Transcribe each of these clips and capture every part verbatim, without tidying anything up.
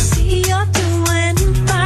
You're doing fine.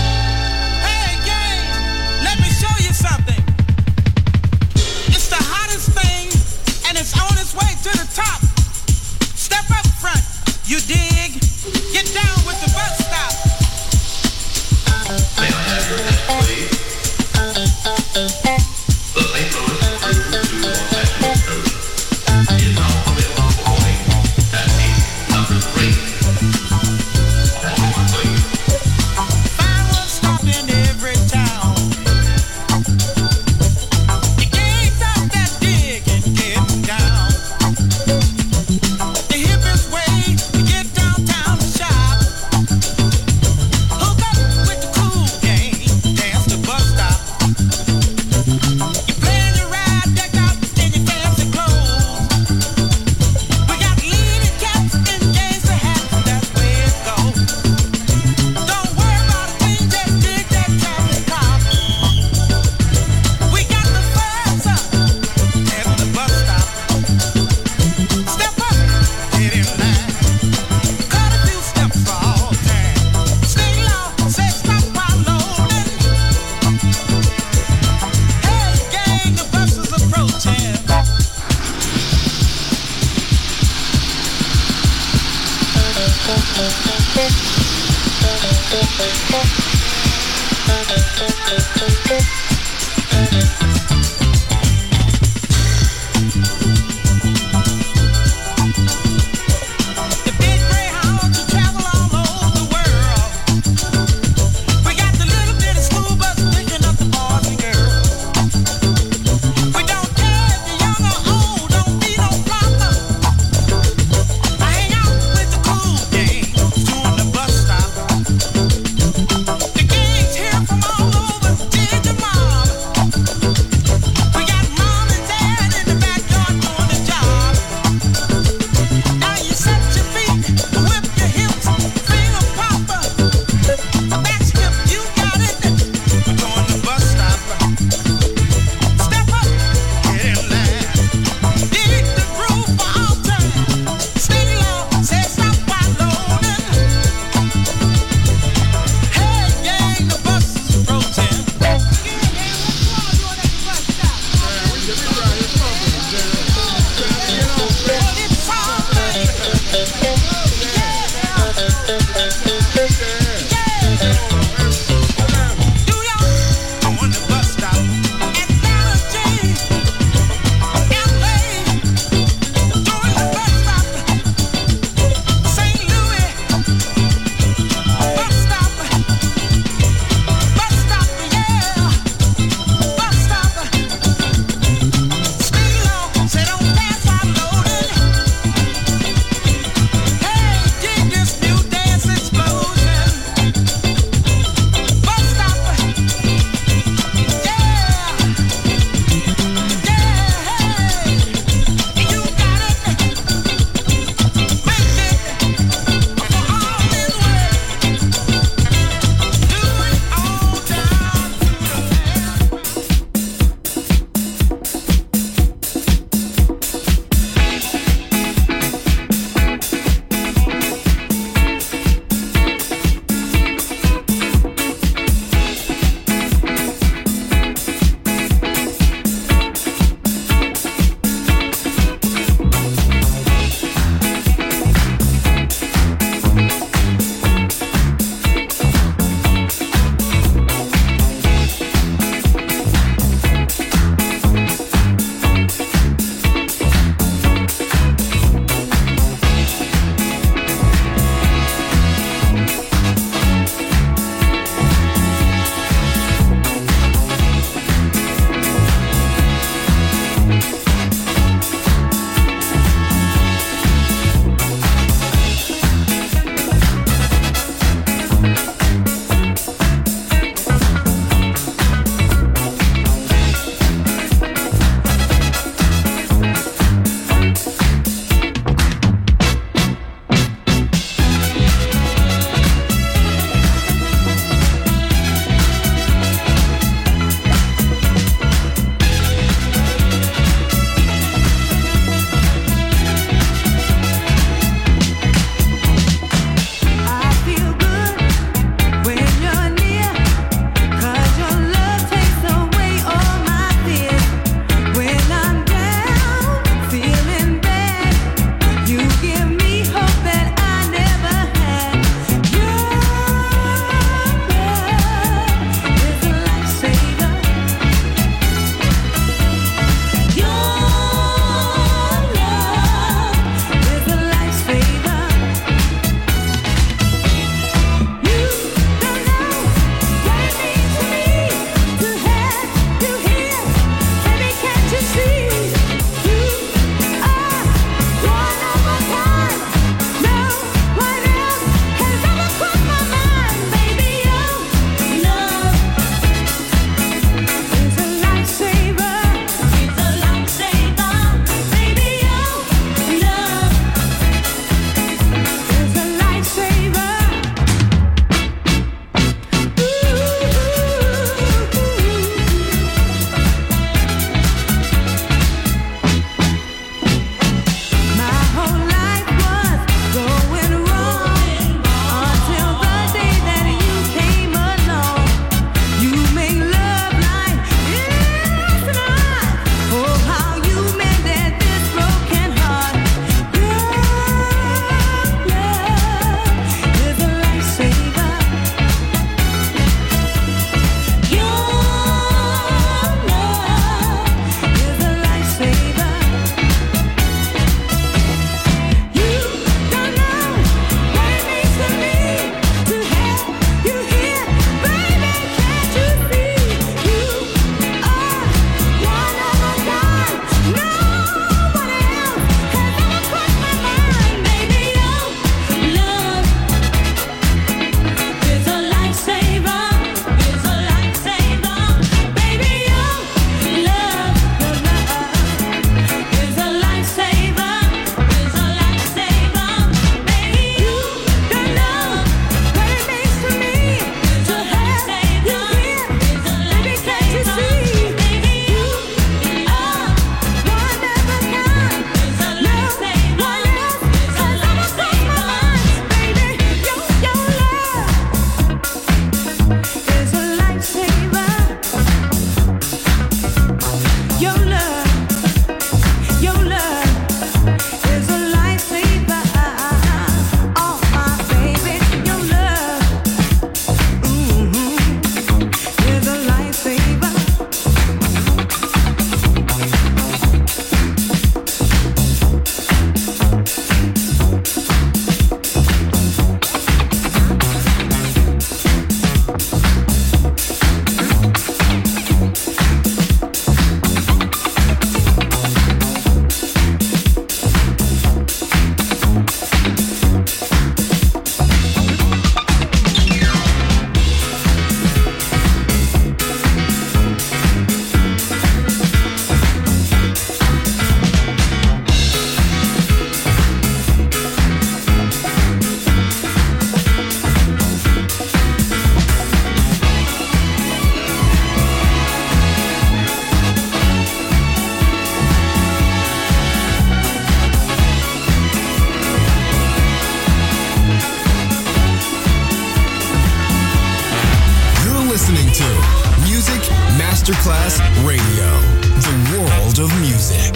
gang, let me show you something. It's the hottest thing, and it's on its way to the top. Step up front, you dig? Get down with the bus stop. May I have your hand, please? Tomorrow. Masterclass Radio, the world of music.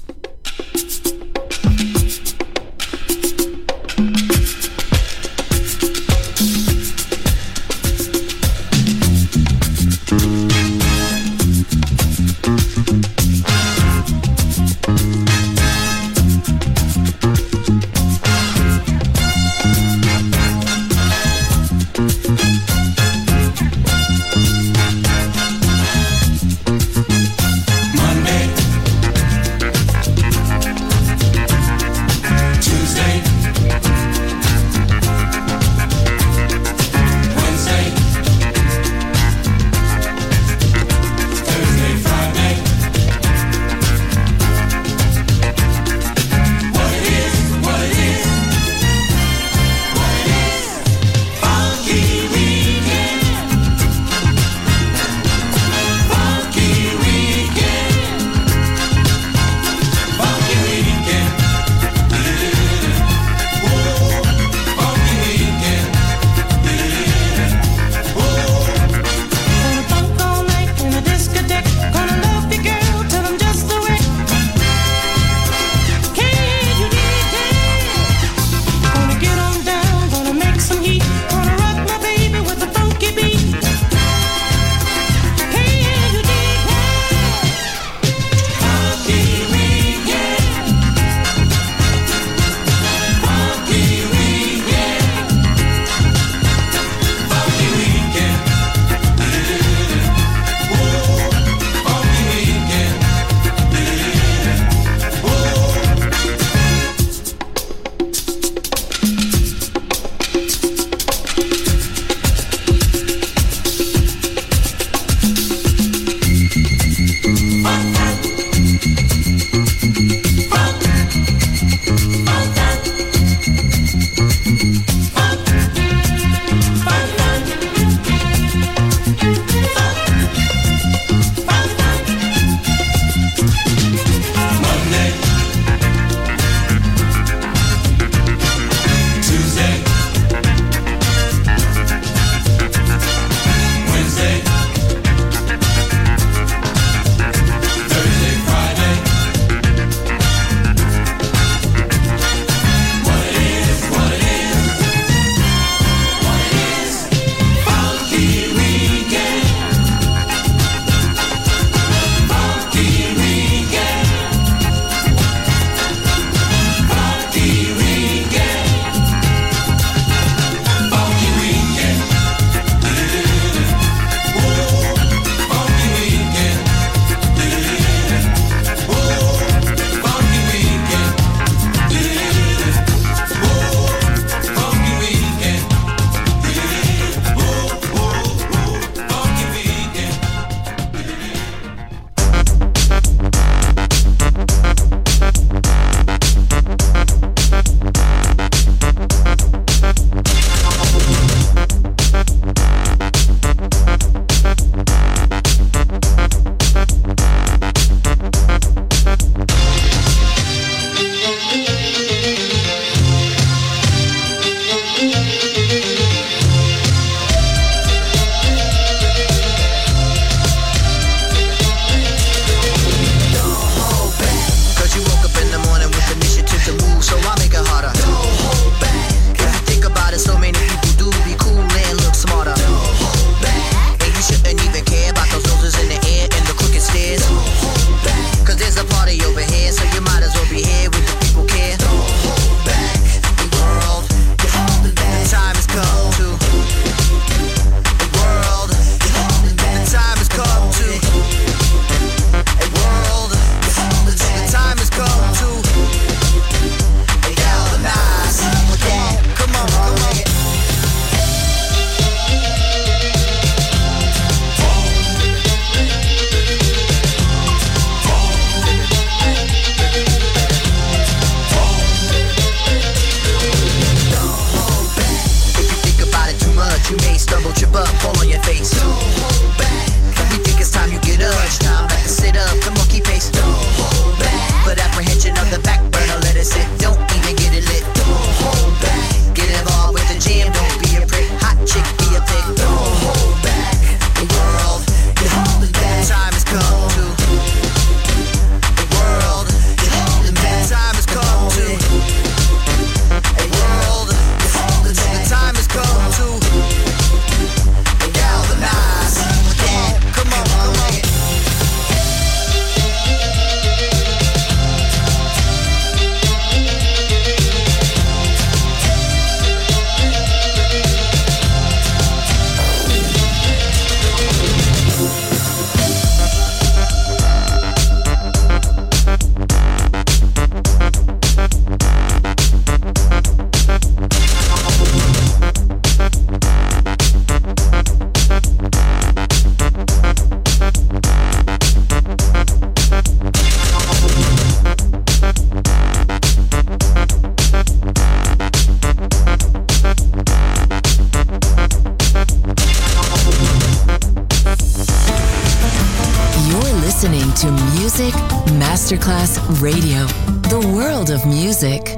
to Music Masterclass Radio, the world of music.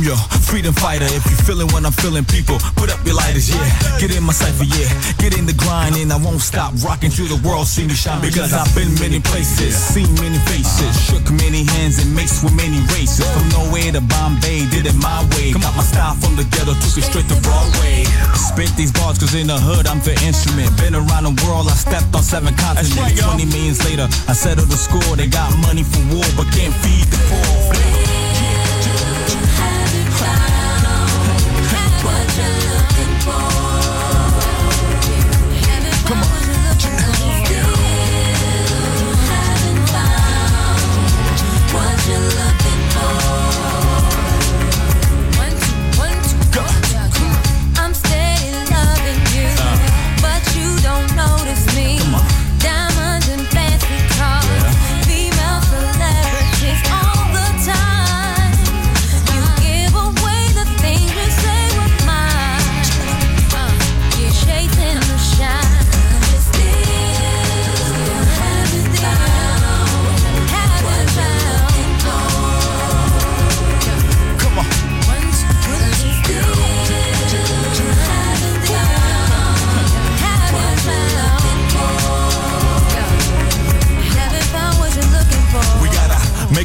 I'm your freedom fighter. If you feeling what I'm feeling, people, put up your lighters, yeah. Get in my cipher, yeah. Get in the grind and I won't stop rocking till the world see me shine. Because I've been many places, seen many faces, shook many hands and mixed with many races. From nowhere to Bombay, did it my way. Got my style from the ghetto, took it straight to Broadway. Spit these bars cause in the hood I'm the instrument. Been around the world, I stepped on seven continents. twenty millions later, I settled the score. They got money for war but can't feed the poor.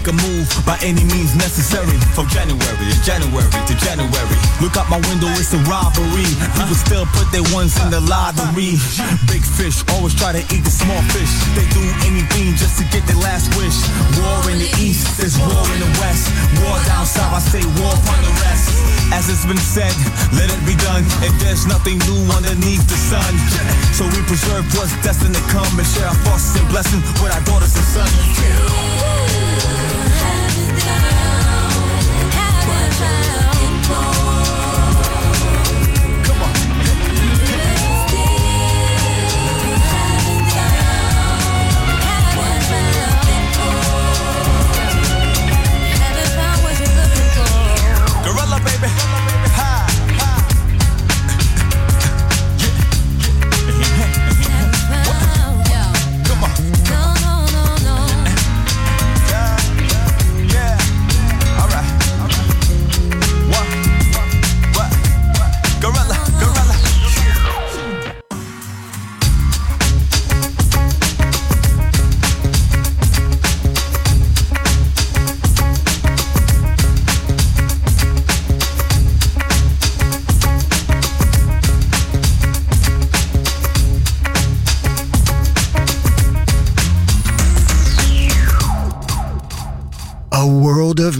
A move by any means necessary. From January to January to January, look out my window, it's a robbery. People still put their ones in the lottery. Big fish always try to eat the small fish. They do anything just to get their last wish. War in the east, there's war in the west. War down south, I say war upon the rest. As it's been said, let it be done. If there's nothing new underneath the sun, so we preserve what's destined to come and share our thoughts and blessings with our daughters and sons. Of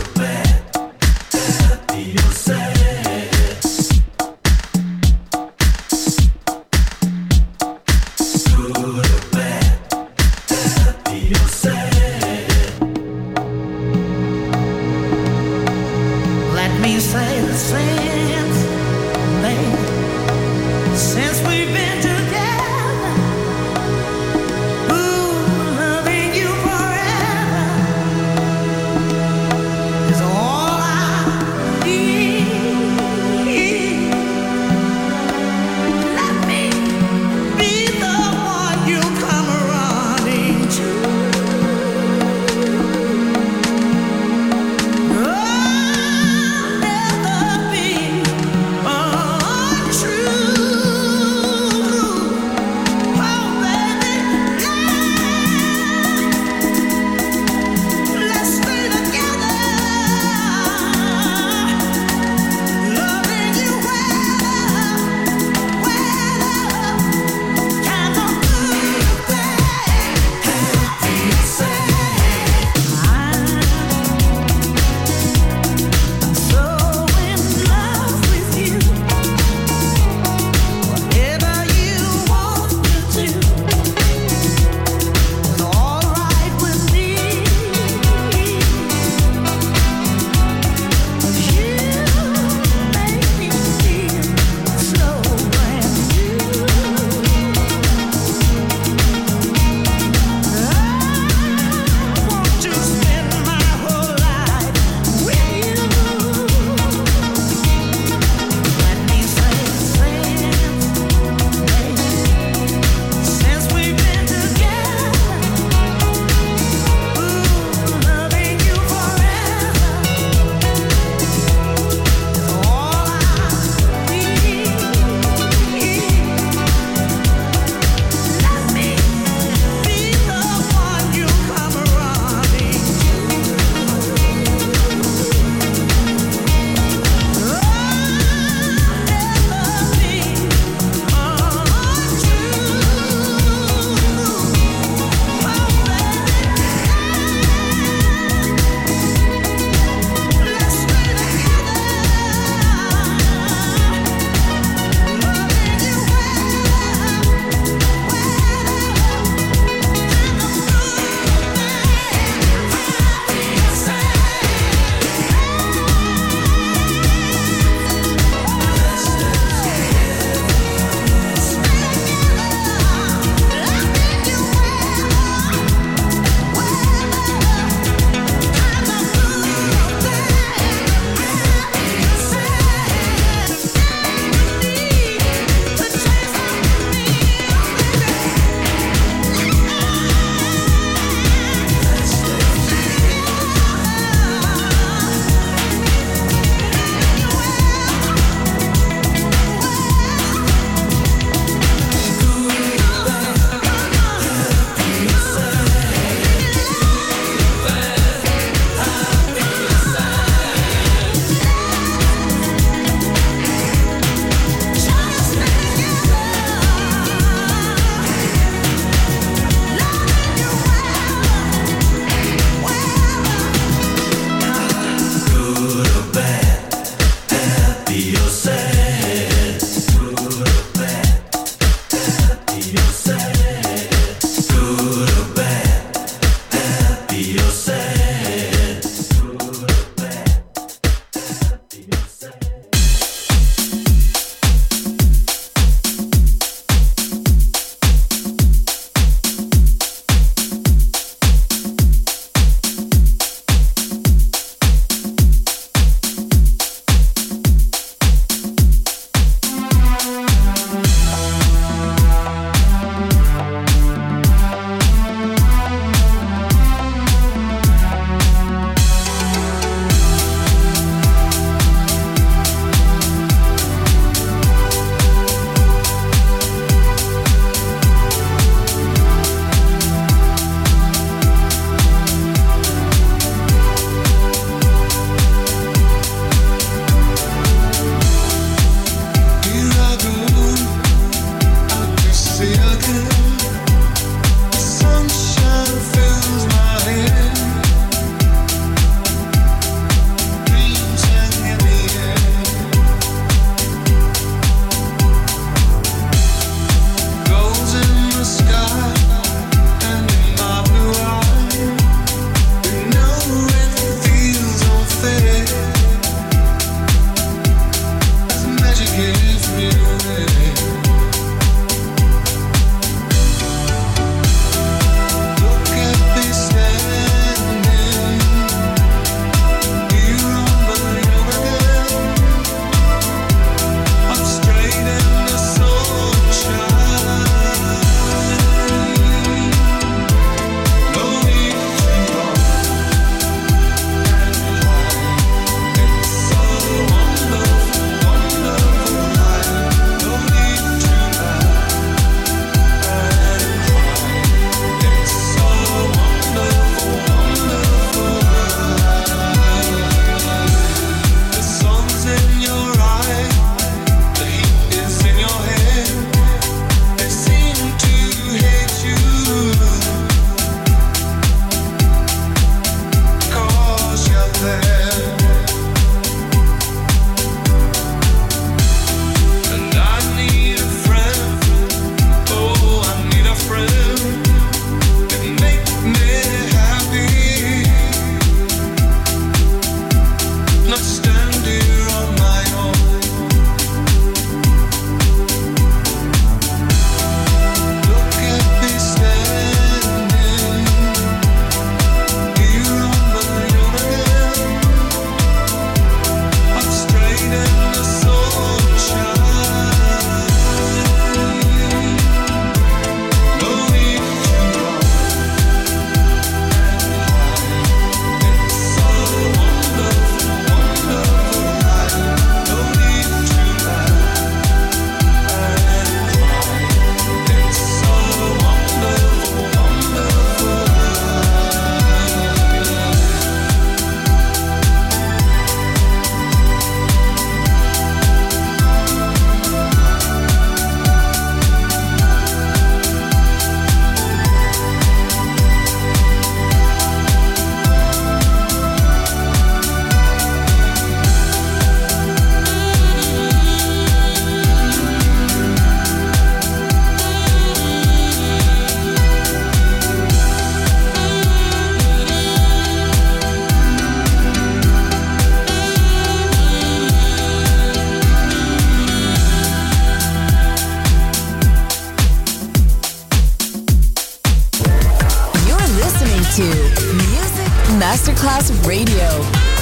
to Music Masterclass Radio,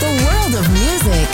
the world of music.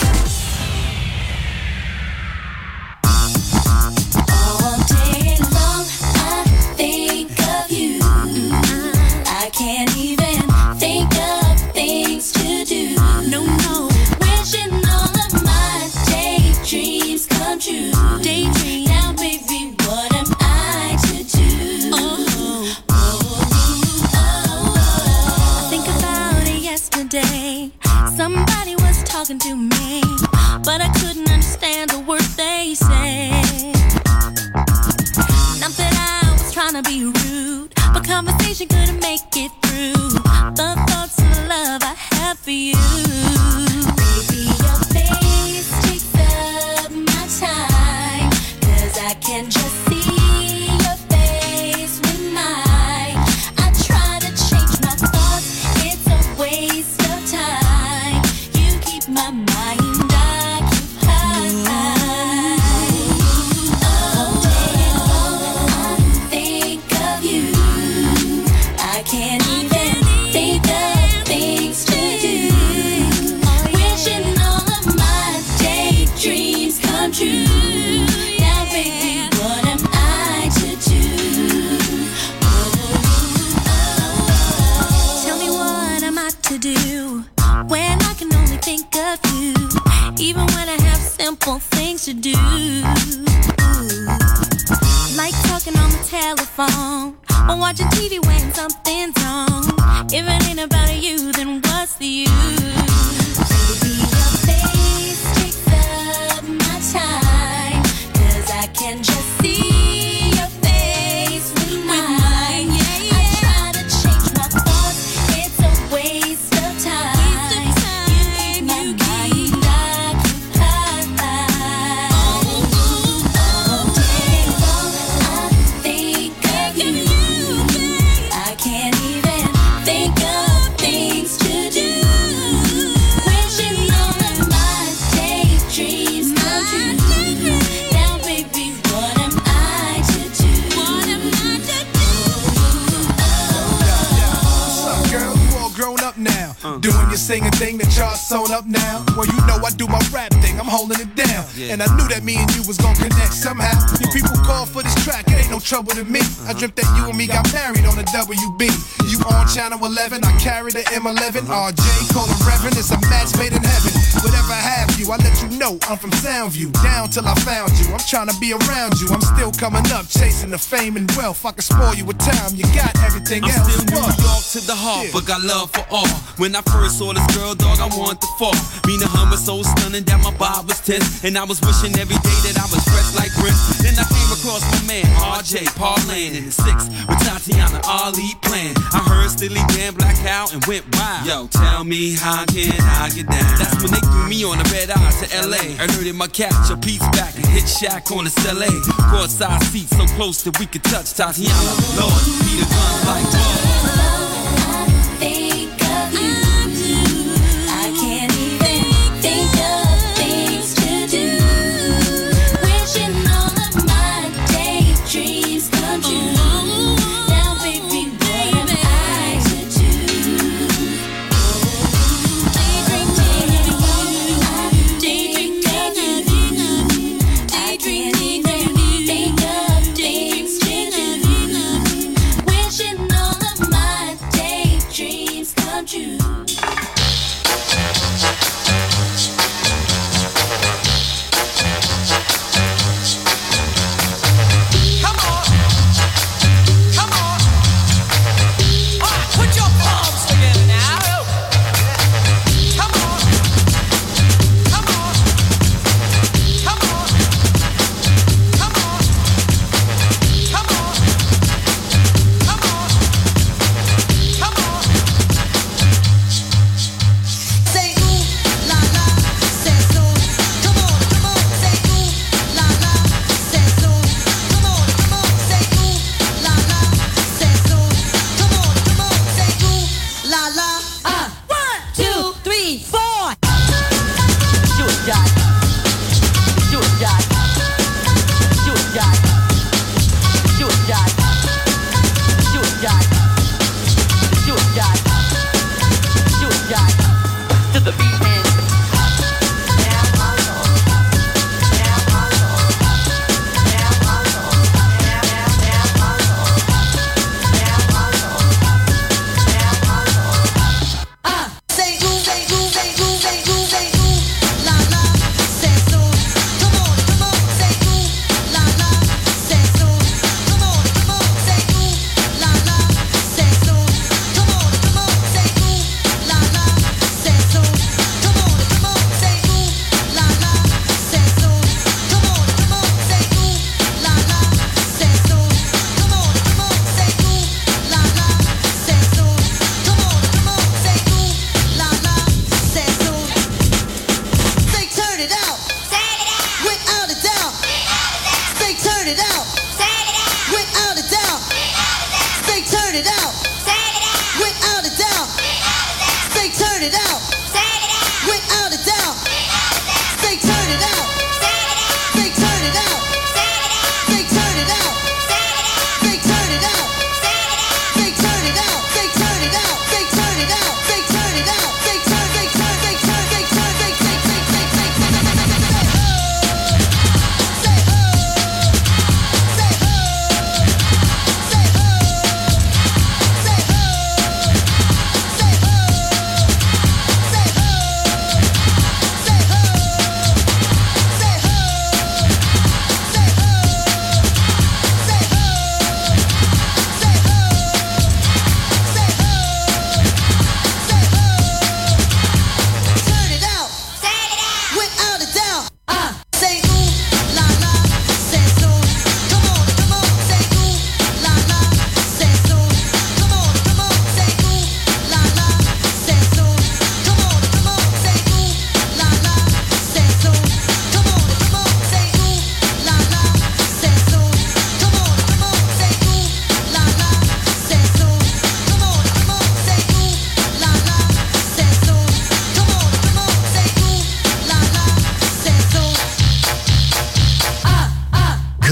Trouble to me. Uh-huh. I dreamt that you and me got married on the W B. Yeah. You on channel eleven, I carry the M eleven. Uh-huh. R J, call him Reverend, it's a match made in heaven. Whatever I have you, I let you know I'm from Soundview. Down till I found you, I'm trying to be around you. I'm still coming up, chasing the fame and wealth. I can spoil you with time, you got everything I'm else. I'm still New York to the heart, yeah. But got love for all. When I first saw this girl, dog, I wanted to fall. Mina Hum was so stunning that my vibe was tense. And I was wishing every day that I was fresh like Prince. Then I came across my man, R J. Parlaying in the six with Tatiana, Ali playing. I heard Steely Dan black out and went wild. Yo, tell me how can I get down? That's when they threw me on a red eye to L A. I heard in my couch, a piece back and hit Shack on the L A. Courtside seat so close that we could touch Tatiana. Lord, be the gun like whoa.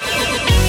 Bye.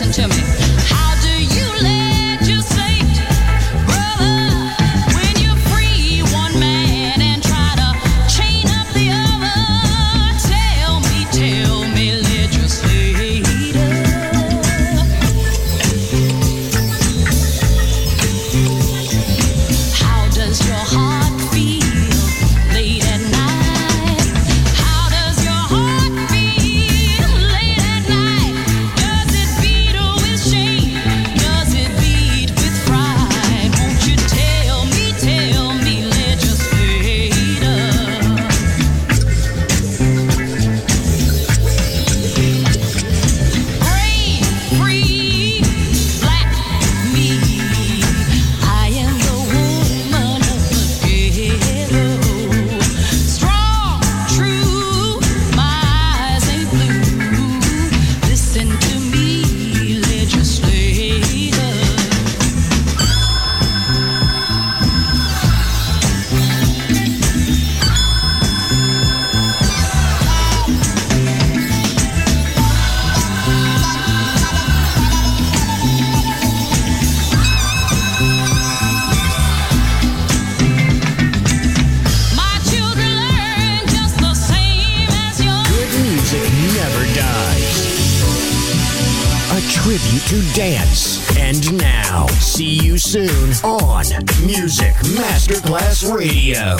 listen to me. How do you let your saint brother when you're free one man and try to chain up the other? Tell me, tell me, legislator, how does your heart feel late at night? How does your heart feel late at night? Does it beat with shame? Does it beat with pride? Won't you tell me, tell me, legislator? Brave, free, black me. I am the woman of the ghetto. Strong, true, my eyes ain't blue. Listen to me, legislator. My children learn just the same as yours. Good music never dies. A tribute to dance. And now, see you soon on Music Masterclass Radio.